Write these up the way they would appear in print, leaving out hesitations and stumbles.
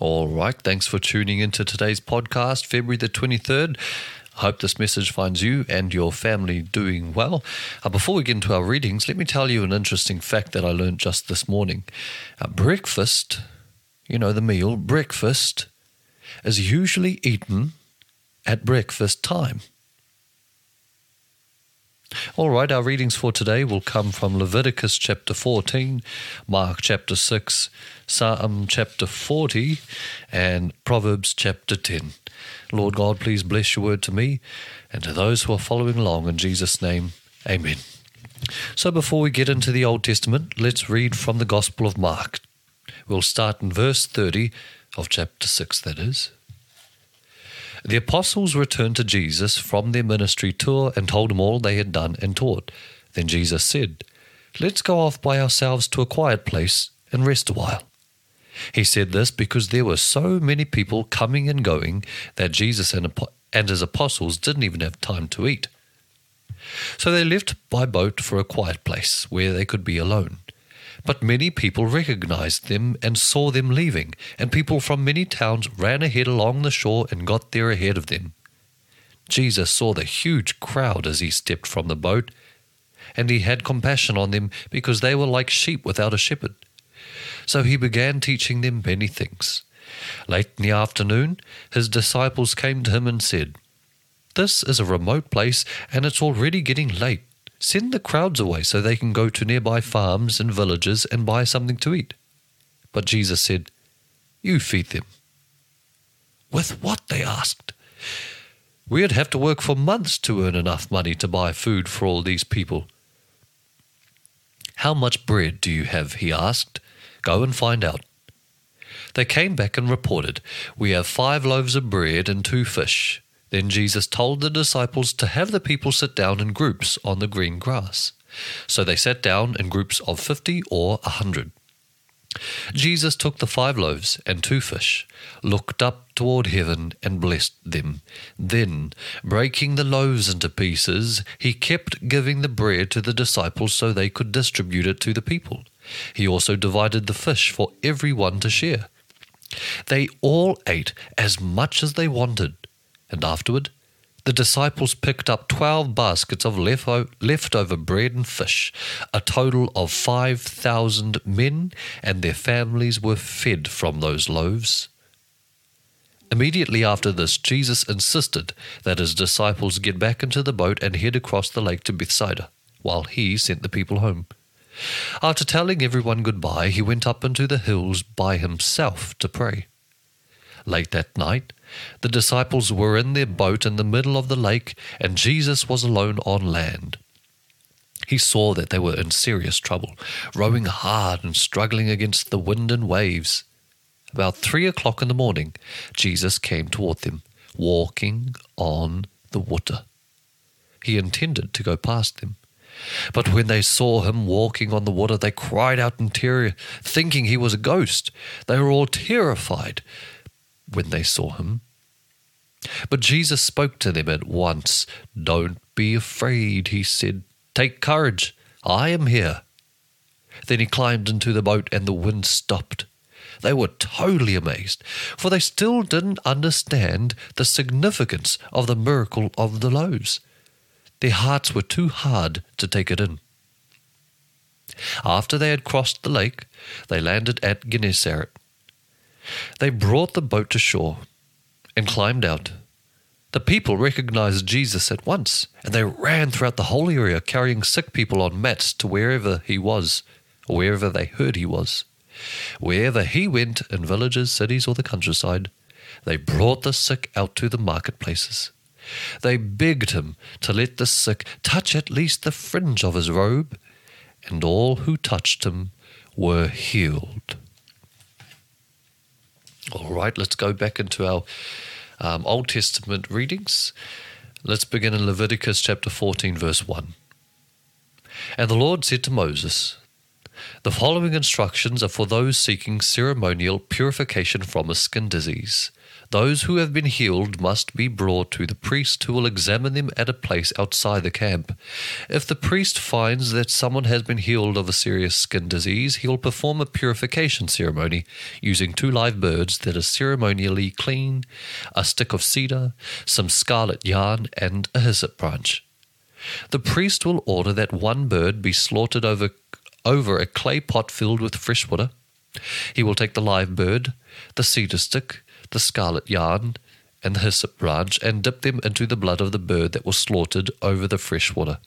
All right, thanks for tuning into today's podcast, February the 23rd. I hope this message finds you and your family doing well. Before we get into our readings, let me tell you an interesting fact that I learned just this morning. Breakfast, the meal, breakfast is usually eaten at breakfast time. All right, our readings for today will come from Leviticus chapter 14, Mark chapter 6, Psalm chapter 40, and Proverbs chapter 10. Lord God, please bless your word to me and to those who are following along. In Jesus' name, amen. So before we get into the Old Testament, let's read from the Gospel of Mark. We'll start in verse 30 of chapter 6, that is. The apostles returned to Jesus from their ministry tour and told him all they had done and taught. Then Jesus said, "Let's go off by ourselves to a quiet place and rest a while." He said this because there were so many people coming and going that Jesus and his apostles didn't even have time to eat. So they left by boat for a quiet place where they could be alone. But many people recognized them and saw them leaving, and people from many towns ran ahead along the shore and got there ahead of them. Jesus saw the huge crowd as he stepped from the boat, and he had compassion on them because they were like sheep without a shepherd. So he began teaching them many things. Late in the afternoon, his disciples came to him and said, "This is a remote place, and it's already getting late. Send the crowds away so they can go to nearby farms and villages and buy something to eat." But Jesus said, "You feed them." "With what?" they asked. "We'd have to work for months to earn enough money to buy food for all these people." "How much bread do you have?" he asked. "Go and find out." They came back and reported, "We have 5 loaves of bread and 2 fish." Then Jesus told the disciples to have the people sit down in groups on the green grass. So they sat down in groups of 50 or 100. Jesus took the 5 loaves and 2 fish, looked up toward heaven and blessed them. Then, breaking the loaves into pieces, he kept giving the bread to the disciples so they could distribute it to the people. He also divided the fish for everyone to share. They all ate as much as they wanted. And afterward, the disciples picked up 12 baskets of leftover bread and fish. A total of 5,000 men and their families were fed from those loaves. Immediately after this, Jesus insisted that his disciples get back into the boat and head across the lake to Bethsaida, while he sent the people home. After telling everyone goodbye, he went up into the hills by himself to pray. Late that night, the disciples were in their boat in the middle of the lake, and Jesus was alone on land. He saw that they were in serious trouble, rowing hard and struggling against the wind and waves. About 3 o'clock in the morning, Jesus came toward them, walking on the water. He intended to go past them. But when they saw him walking on the water, they cried out in terror, thinking he was a ghost. They were all terrified when they saw him. But Jesus spoke to them at once. "Don't be afraid," he said. "Take courage, I am here." Then he climbed into the boat and the wind stopped. They were totally amazed, for they still didn't understand the significance of the miracle of the loaves. Their hearts were too hard to take it in. After they had crossed the lake, they landed at Gennesaret. They brought the boat to shore and climbed out. The people recognized Jesus at once, and they ran throughout the whole area, carrying sick people on mats to wherever he was, or wherever they heard he was. Wherever he went, in villages, cities, or the countryside, they brought the sick out to the marketplaces. They begged him to let the sick touch at least the fringe of his robe, and all who touched him were healed. All right, let's go back into our Old Testament readings. Let's begin in Leviticus chapter 14, verse 1. "And the Lord said to Moses, 'The following instructions are for those seeking ceremonial purification from a skin disease. Those who have been healed must be brought to the priest, who will examine them at a place outside the camp. If the priest finds that someone has been healed of a serious skin disease, he will perform a purification ceremony using 2 live birds that are ceremonially clean, a stick of cedar, some scarlet yarn, and a hyssop branch. The priest will order that 1 bird be slaughtered over a clay pot filled with fresh water. He will take the live bird, the cedar stick, the scarlet yarn, and the hyssop branch, and dip them into the blood of the bird that was slaughtered over the fresh water.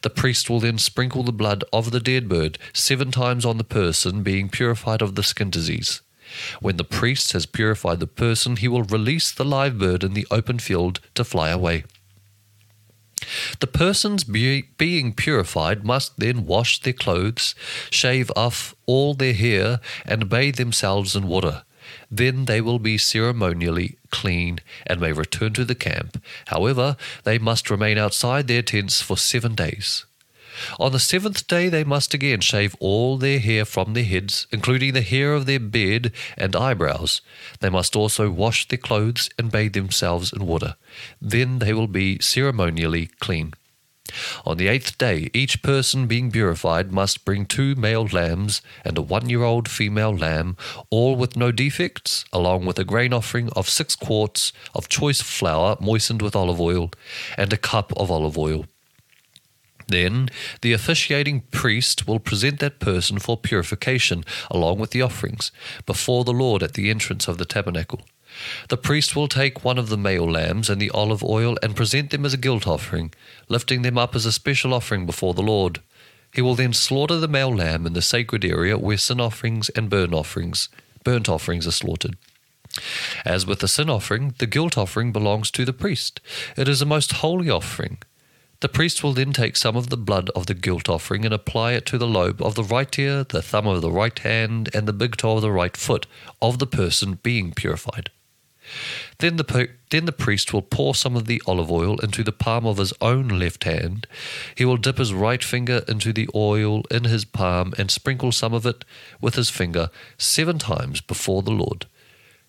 The priest will then sprinkle the blood of the dead bird 7 times on the person being purified of the skin disease. When the priest has purified the person, he will release the live bird in the open field to fly away. The persons being purified must then wash their clothes, shave off all their hair, and bathe themselves in water. Then they will be ceremonially clean and may return to the camp. However, they must remain outside their tents for 7 days. On the 7th day they must again shave all their hair from their heads, including the hair of their beard and eyebrows. They must also wash their clothes and bathe themselves in water. Then they will be ceremonially clean. On the 8th day, each person being purified must bring 2 male lambs and a 1-year-old female lamb, all with no defects, along with a grain offering of 6 quarts of choice flour moistened with olive oil, and a cup of olive oil. Then the officiating priest will present that person for purification, along with the offerings, before the Lord at the entrance of the tabernacle. The priest will take 1 of the male lambs and the olive oil and present them as a guilt offering, lifting them up as a special offering before the Lord. He will then slaughter the male lamb in the sacred area where sin offerings and burnt offerings are slaughtered. As with the sin offering, the guilt offering belongs to the priest. It is a most holy offering. The priest will then take some of the blood of the guilt offering and apply it to the lobe of the right ear, the thumb of the right hand, and the big toe of the right foot of the person being purified. Then the priest will pour some of the olive oil into the palm of his own left hand. He will dip his right finger into the oil in his palm and sprinkle some of it with his finger 7 times before the Lord.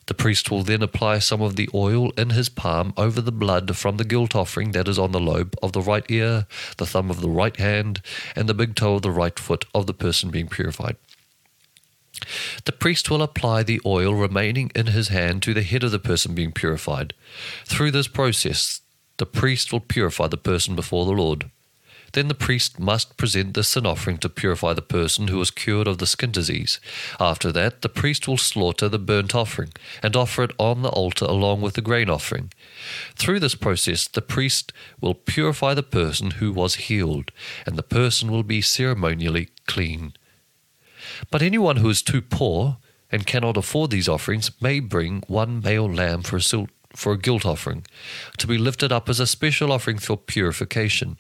The priest will then apply some of the oil in his palm over the blood from the guilt offering that is on the lobe of the right ear, the thumb of the right hand, and the big toe of the right foot of the person being purified. The priest will apply the oil remaining in his hand to the head of the person being purified. Through this process, the priest will purify the person before the Lord. Then the priest must present the sin offering to purify the person who was cured of the skin disease. After that, the priest will slaughter the burnt offering and offer it on the altar along with the grain offering. Through this process, the priest will purify the person who was healed, and the person will be ceremonially clean. But anyone who is too poor and cannot afford these offerings may bring 1 male lamb for a guilt offering, to be lifted up as a special offering for purification.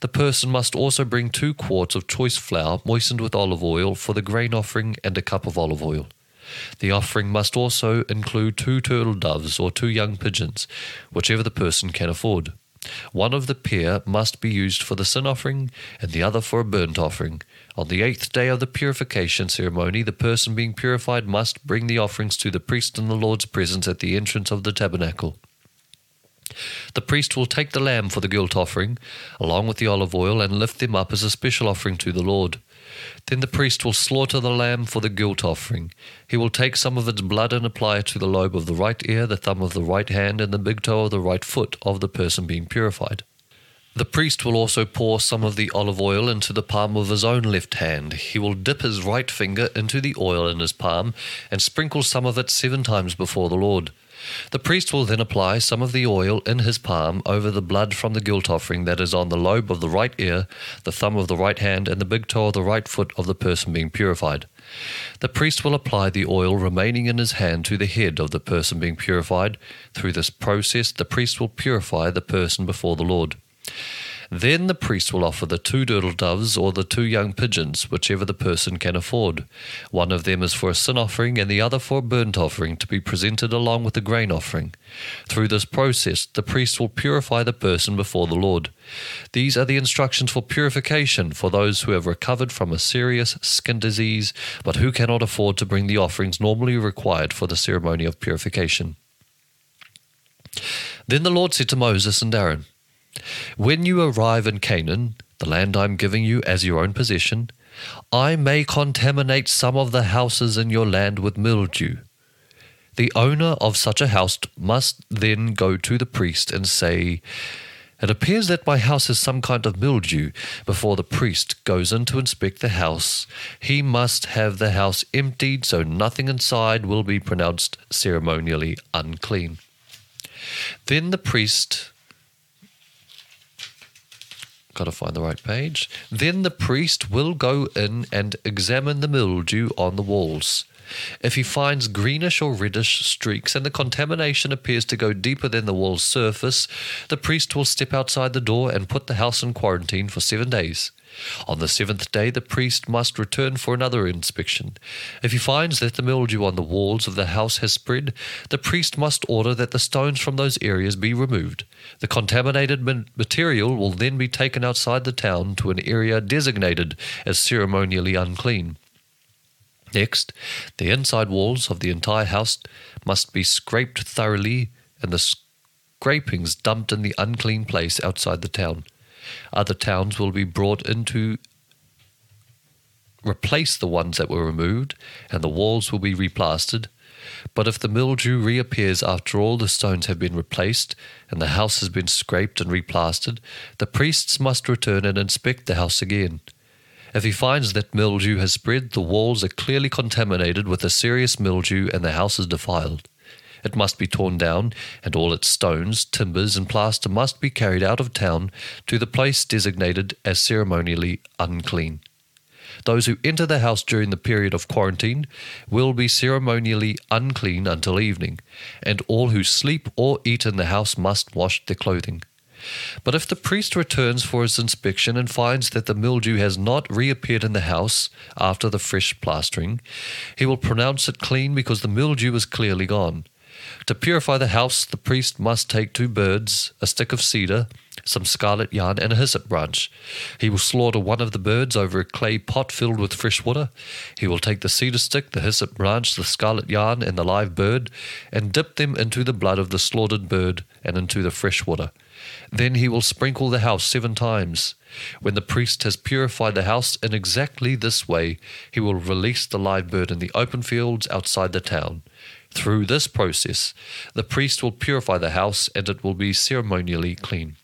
The person must also bring 2 quarts of choice flour moistened with olive oil for the grain offering and a cup of olive oil. The offering must also include 2 turtle doves or 2 young pigeons, whichever the person can afford. 1 of the pair must be used for the sin offering and the other for a burnt offering. On the 8th day of the purification ceremony, the person being purified must bring the offerings to the priest in the Lord's presence at the entrance of the tabernacle. The priest will take the lamb for the guilt offering, along with the olive oil, and lift them up as a special offering to the Lord. Then the priest will slaughter the lamb for the guilt offering. He will take some of its blood and apply it to the lobe of the right ear, the thumb of the right hand, and the big toe of the right foot of the person being purified. The priest will also pour some of the olive oil into the palm of his own left hand. He will dip his right finger into the oil in his palm and sprinkle some of it 7 times before the Lord. The priest will then apply some of the oil in his palm over the blood from the guilt offering that is on the lobe of the right ear, the thumb of the right hand, and the big toe of the right foot of the person being purified. The priest will apply the oil remaining in his hand to the head of the person being purified. Through this process, the priest will purify the person before the Lord. Then the priest will offer the 2 turtle doves or the 2 young pigeons, whichever the person can afford. 1 of them is for a sin offering and the other for a burnt offering, to be presented along with the grain offering. Through this process, the priest will purify the person before the Lord. These are the instructions for purification for those who have recovered from a serious skin disease, but who cannot afford to bring the offerings normally required for the ceremony of purification. Then the Lord said to Moses and Aaron, "When you arrive in Canaan, the land I'm giving you as your own possession, I may contaminate some of the houses in your land with mildew. The owner of such a house must then go to the priest and say, 'It appears that my house has some kind of mildew.' Before the priest goes in to inspect the house, he must have the house emptied so nothing inside will be pronounced ceremonially unclean. Then the priest..." Got to find the right page. "Then the priest will go in and examine the mildew on the walls. If he finds greenish or reddish streaks and the contamination appears to go deeper than the wall's surface, the priest will step outside the door and put the house in quarantine for 7 days. On the seventh day, the priest must return for another inspection. If he finds that the mildew on the walls of the house has spread, the priest must order that the stones from those areas be removed. The contaminated material will then be taken outside the town to an area designated as ceremonially unclean. Next, the inside walls of the entire house must be scraped thoroughly and the scrapings dumped in the unclean place outside the town. Other towns will be brought in to replace the ones that were removed, and the walls will be replastered. But if the mildew reappears after all the stones have been replaced and the house has been scraped and replastered, the priests must return and inspect the house again. If he finds that mildew has spread, the walls are clearly contaminated with a serious mildew and the house is defiled. It must be torn down, and all its stones, timbers, and plaster must be carried out of town to the place designated as ceremonially unclean. Those who enter the house during the period of quarantine will be ceremonially unclean until evening, and all who sleep or eat in the house must wash their clothing. But if the priest returns for his inspection and finds that the mildew has not reappeared in the house after the fresh plastering, he will pronounce it clean because the mildew is clearly gone. To purify the house, the priest must take 2 birds, a stick of cedar, some scarlet yarn, and a hyssop branch. He will slaughter one of the birds over a clay pot filled with fresh water. He will take the cedar stick, the hyssop branch, the scarlet yarn, and the live bird, and dip them into the blood of the slaughtered bird and into the fresh water. Then he will sprinkle the house 7 times. When the priest has purified the house in exactly this way, he will release the live bird in the open fields outside the town. Through this process, the priest will purify the house and it will be ceremonially clean.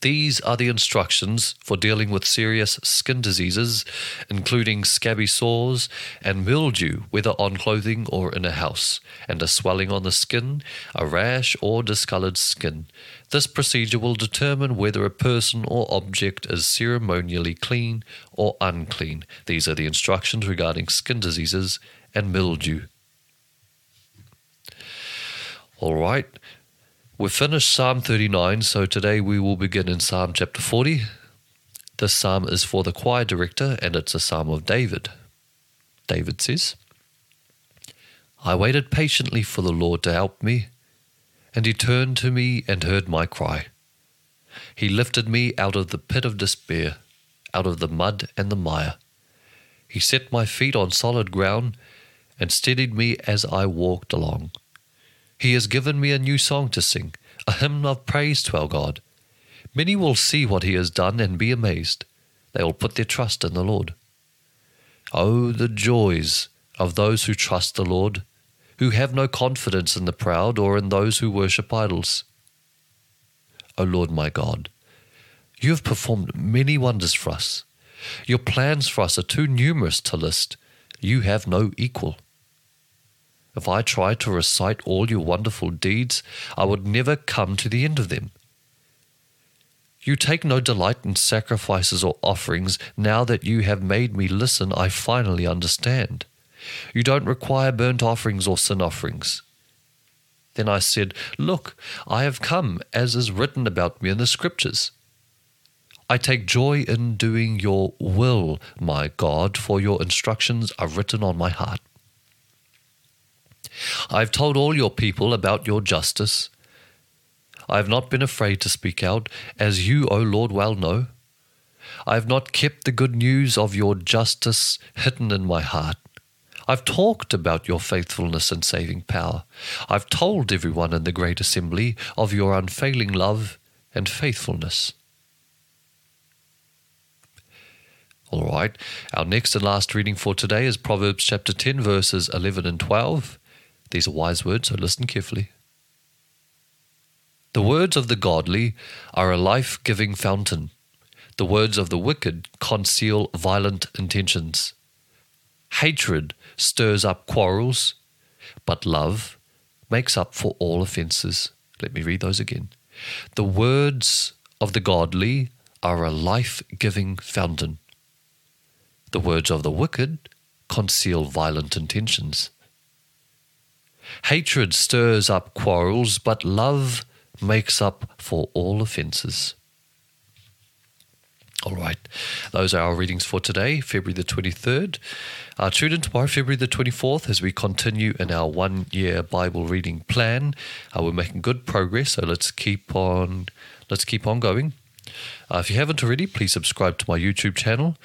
These are the instructions for dealing with serious skin diseases, including scabby sores and mildew, whether on clothing or in a house, and a swelling on the skin, a rash, or discolored skin. This procedure will determine whether a person or object is ceremonially clean or unclean. These are the instructions regarding skin diseases and mildew. All right, we've finished Psalm 39, so today we will begin in Psalm chapter 40. This psalm is for the choir director, and it's a psalm of David. David says, "I waited patiently for the Lord to help me, and he turned to me and heard my cry. He lifted me out of the pit of despair, out of the mud and the mire. He set my feet on solid ground and steadied me as I walked along. He has given me a new song to sing, a hymn of praise to our God. Many will see what he has done and be amazed. They will put their trust in the Lord. Oh, the joys of those who trust the Lord, who have no confidence in the proud or in those who worship idols. O Lord my God, you have performed many wonders for us. Your plans for us are too numerous to list. You have no equal. If I tried to recite all your wonderful deeds, I would never come to the end of them. You take no delight in sacrifices or offerings. Now that you have made me listen, I finally understand. You don't require burnt offerings or sin offerings. Then I said, 'Look, I have come, as is written about me in the Scriptures.' I take joy in doing your will, my God, for your instructions are written on my heart. I have told all your people about your justice. I have not been afraid to speak out, as you, O Lord, well know. I have not kept the good news of your justice hidden in my heart. I've talked about your faithfulness and saving power. I've told everyone in the great assembly of your unfailing love and faithfulness." All right, our next and last reading for today is Proverbs chapter 10, verses 11 and 12. These are wise words, so listen carefully. "The words of the godly are a life-giving fountain. The words of the wicked conceal violent intentions. Hatred stirs up quarrels, but love makes up for all offenses." Let me read those again. "The words of the godly are a life-giving fountain. The words of the wicked conceal violent intentions. Hatred stirs up quarrels, but love makes up for all offenses." All right, those are our readings for today, February the 23rd. Tune in tomorrow, February the 24th, as we continue in our one-year Bible reading plan. We're making good progress, so let's keep on going. If you haven't already, please subscribe to my YouTube channel.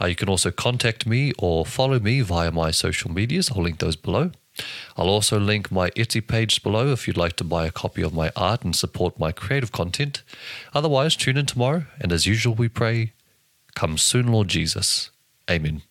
You can also contact me or follow me via my social medias. I'll link those below. I'll also link my Etsy page below if you'd like to buy a copy of my art and support my creative content. Otherwise, tune in tomorrow, and as usual we pray, "Come soon, Lord Jesus." Amen.